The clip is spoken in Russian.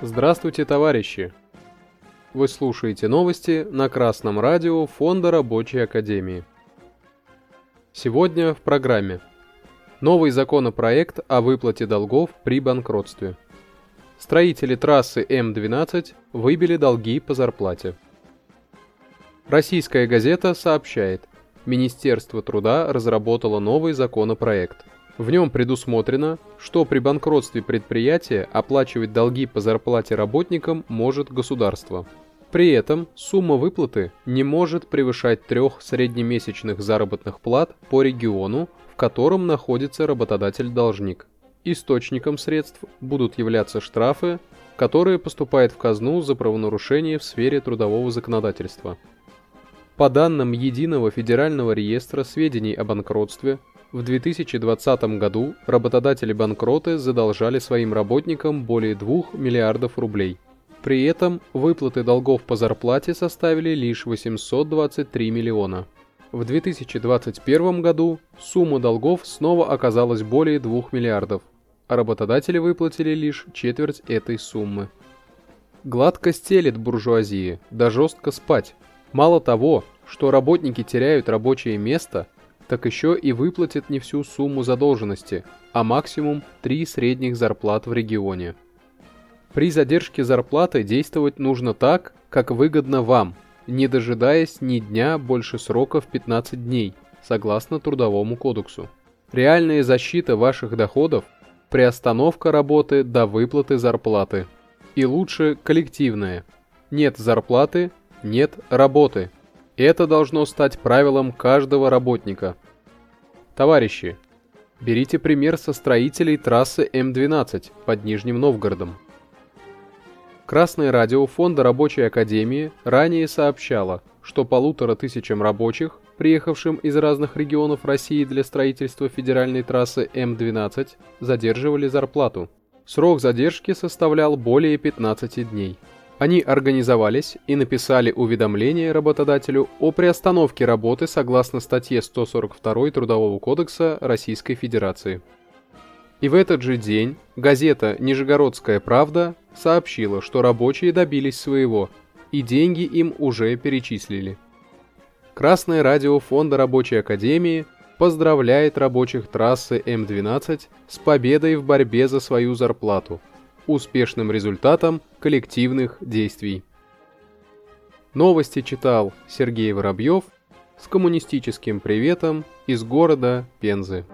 Здравствуйте, товарищи! Вы слушаете новости на Красном радио Фонда Рабочей Академии. Сегодня в программе. Новый законопроект о выплате долгов при банкротстве. Строители трассы М-12 выбили долги по зарплате. Российская газета сообщает, Министерство труда разработало новый законопроект. В нем предусмотрено, что при банкротстве предприятия оплачивать долги по зарплате работникам может государство. При этом сумма выплаты не может превышать 3 среднемесячных заработных плат по региону, в котором находится работодатель-должник. Источником средств будут являться штрафы, которые поступают в казну за правонарушения в сфере трудового законодательства. По данным Единого федерального реестра сведений о банкротстве, в 2020 году работодатели-банкроты задолжали своим работникам более 2 миллиардов рублей. При этом выплаты долгов по зарплате составили лишь 823 миллиона. В 2021 году сумма долгов снова оказалась более 2 миллиардов, а работодатели выплатили лишь четверть этой суммы. Гладко стелет буржуазии, да жестко спать. Мало того, что работники теряют рабочее место, так еще и выплатят не всю сумму задолженности, а максимум 3 средних зарплат в регионе. При задержке зарплаты действовать нужно так, как выгодно вам, не дожидаясь ни дня больше срока в 15 дней, согласно Трудовому кодексу. Реальная защита ваших доходов – приостановка работы до выплаты зарплаты. И лучше коллективная. Нет зарплаты – нет работы. Это должно стать правилом каждого работника. Товарищи, берите пример со строителей трассы М-12 под Нижним Новгородом. Красное радио Фонда Рабочей Академии ранее сообщало, что 1500 рабочих, приехавшим из разных регионов России для строительства федеральной трассы М-12, задерживали зарплату. Срок задержки составлял более 15 дней. Они организовались и написали уведомление работодателю о приостановке работы согласно статье 142 Трудового кодекса Российской Федерации. И в этот же день газета «Нижегородская правда» сообщила, что рабочие добились своего, и деньги им уже перечислили. Красное радио Фонда Рабочей Академии поздравляет рабочих трассы М-12 с победой в борьбе за свою зарплату, успешным результатом коллективных действий. Новости читал Сергей Воробьев с коммунистическим приветом из города Пензы.